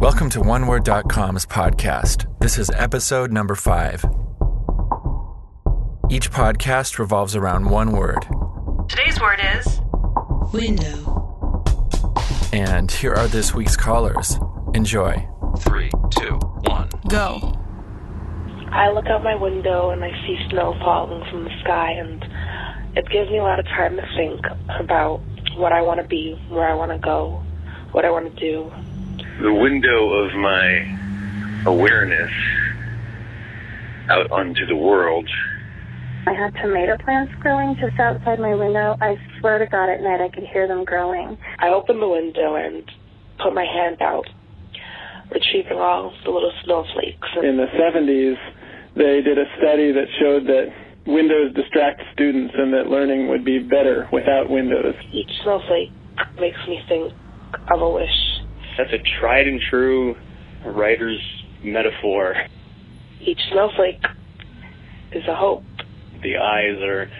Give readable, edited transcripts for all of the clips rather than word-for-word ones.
Welcome to OneWord.com's podcast. This is episode number 5. Each podcast revolves around one word. Today's word is... window. And here are this week's callers. Enjoy. 3, 2, 1. Go. I look out my window and I see snow falling from the sky, and it gives me a lot of time to think about what I want to be, where I want to go, what I want to do. The window of my awareness out onto the world. I had tomato plants growing just outside my window. I swear to God, at night I could hear them growing. I opened the window and put my hand out, retrieving all the little snowflakes. In the 70s, they did a study that showed that windows distract students and that learning would be better without windows. Each snowflake makes me think of a wish. That's a tried and true writer's metaphor. Each snowflake is a hope. The eyes are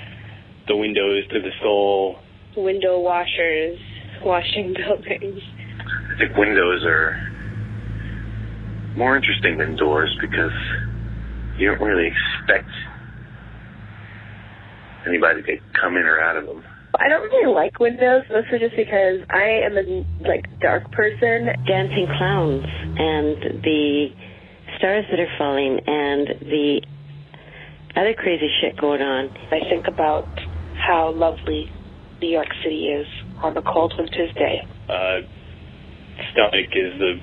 the windows to the soul. Window washers washing buildings. I think windows are more interesting than doors because you don't really expect anybody to come in or out of them. I don't really like windows, mostly just because I am a dark person. Dancing clowns and the stars that are falling and the other crazy shit going on. I think about how lovely New York City is on a cold winter's day. Stomach is the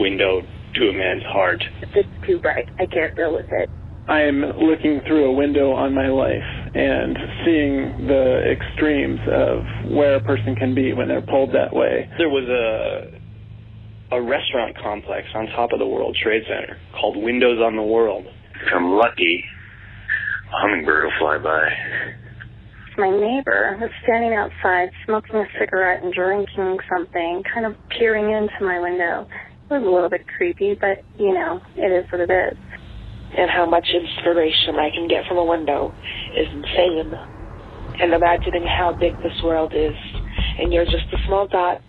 window to a man's heart. It's too bright. I can't deal with it. I am looking through a window on my life and seeing the extremes of where a person can be when they're pulled that way. There was a restaurant complex on top of the World Trade Center called Windows on the World. If I'm lucky, a hummingbird will fly by. My neighbor was standing outside smoking a cigarette and drinking something, kind of peering into my window. It was a little bit creepy, but, you know, it is what it is. And how much inspiration I can get from a window is insane. And imagining how big this world is, and you're just a small dot.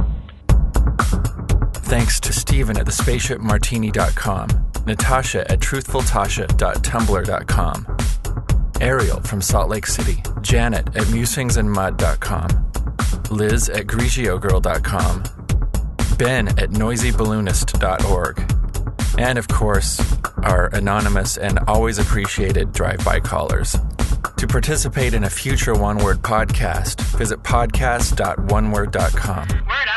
Thanks to Steven at thespaceshipmartini.com, Natasha at truthfultasha.tumblr.com, Ariel from Salt Lake City, Janet at musingsandmud.com, Liz at grigiogirl.com, Ben at noisyballoonist.org, and of course, our anonymous and always appreciated drive-by callers. To participate in a future One Word podcast, visit podcast.oneword.com.